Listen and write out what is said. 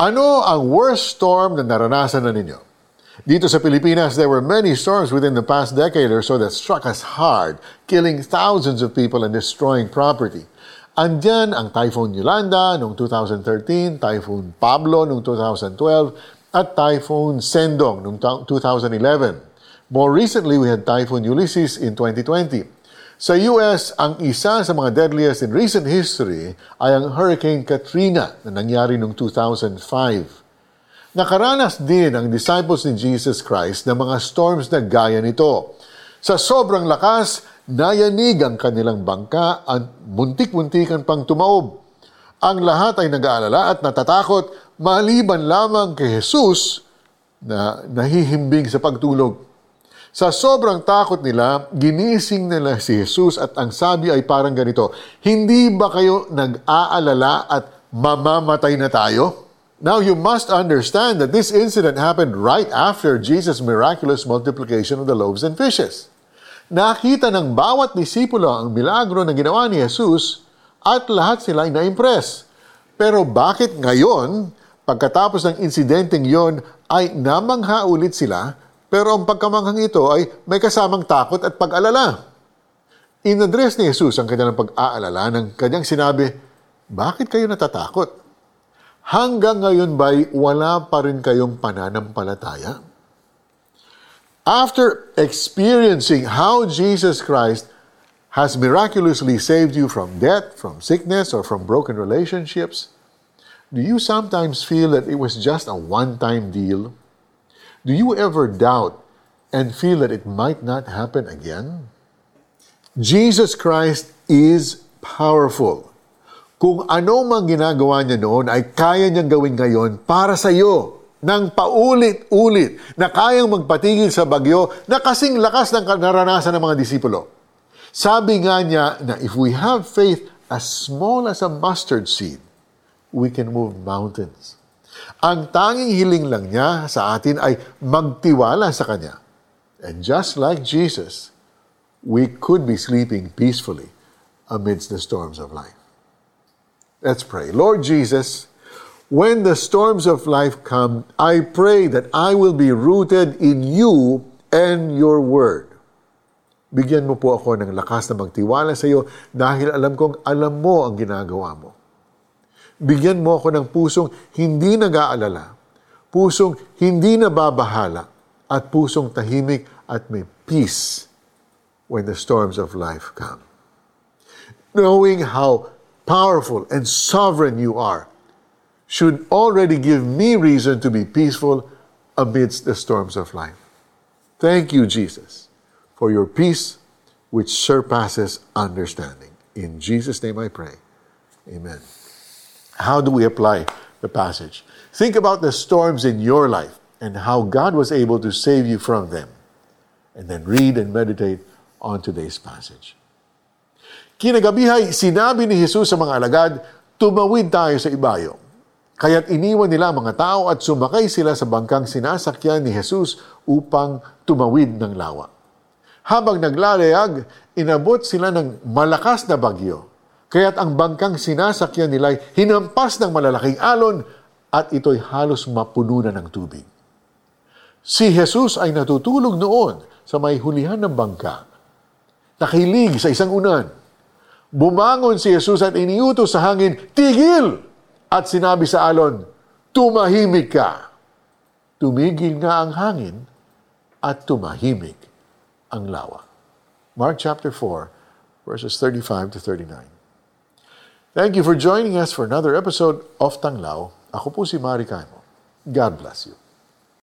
Ano ang worst storm na naranasan na ninyo? Dito sa Pilipinas, there were many storms within the past decade or so that struck us hard, killing thousands of people and destroying property. Andyan ang Typhoon Yolanda noong 2013, Typhoon Pablo noong 2012, at Typhoon Sendong noong 2011. More recently, we had Typhoon Ulysses in 2020. Sa US, ang isa sa mga deadliest in recent history ay ang Hurricane Katrina na nangyari noong 2005. Nakaranas din ang disciples ni Jesus Christ ng mga storms na gaya nito. Sa sobrang lakas, nayanig ang kanilang bangka at muntik-muntikan pang tumaob. Ang lahat ay nag-aalala at natatakot maliban lamang kay Jesus na nahihimbing sa pagtulog. Sa sobrang takot nila, ginising nila si Jesus at ang sabi ay parang ganito, "Hindi ba kayo nag-aalala at mamamatay na tayo?" Now you must understand that this incident happened right after Jesus' miraculous multiplication of the loaves and fishes. Nakita ng bawat disipulo ang milagro na ginawa ni Jesus at lahat sila ay na-impress. Pero bakit ngayon, pagkatapos ng insidenteng yon, ay namangha ulit sila? Pero ang pagkamanghang ito ay may kasamang takot at pag-alala. Inaddress ni Jesus ang kanyang pag-aalala ng kanyang sinabi, "Bakit kayo natatakot? Hanggang ngayon ba'y wala pa rin kayong pananampalataya?" After experiencing how Jesus Christ has miraculously saved you from death, from sickness, or from broken relationships, do you sometimes feel that it was just a one-time deal? Do you ever doubt and feel that it might not happen again? Jesus Christ is powerful. Kung ano mang ginagawa niya noon ay kaya niyang gawin ngayon para sa iyo ng paulit-ulit na kayang magpatigil sa bagyo na kasing lakas ng naranasan ng mga disipulo. Sabi nga niya na if we have faith as small as a mustard seed, we can move mountains. Ang tanging hiling lang niya sa atin ay magtiwala sa Kanya. And just like Jesus, we could be sleeping peacefully amidst the storms of life. Let's pray. Lord Jesus, when the storms of life come, I pray that I will be rooted in You and Your Word. Bigyan mo po ako ng lakas na magtiwala sa Iyo dahil alam kong alam mo ang ginagawa mo. Bigyan mo ako ng pusong hindi nag-aalala, pusong hindi nababahala, at pusong tahimik at may peace when the storms of life come. Knowing how powerful and sovereign You are should already give me reason to be peaceful amidst the storms of life. Thank You, Jesus, for Your peace which surpasses understanding. In Jesus' name I pray. Amen. How do we apply the passage? Think about the storms in your life and how God was able to save you from them. And then read and meditate on today's passage. Kinagabihay, sinabi ni Jesus sa mga alagad, "Tumawid tayo sa ibayo." Kaya't iniwan nila mga tao at sumakay sila sa bangkang sinasakyan ni Jesus upang tumawid ng lawa. Habang naglalayag, inabot sila ng malakas na bagyo. Kaya't ang bangkang sinasakyan nila ay hinampas ng malalaking alon at ito'y halos mapuno na ng tubig. Si Jesus ay natutulog noon sa may hulihan ng bangka. Nakilig sa isang unan. Bumangon si Jesus at iniutos sa hangin, "Tigil!" At sinabi sa alon, "Tumahimik ka." Tumigil nga ang hangin at tumahimik ang lawa. Mark chapter 4, verses 35 to 39. Thank you for joining us for another episode of Tanglao. Ako po si Mari Caimo. God bless you.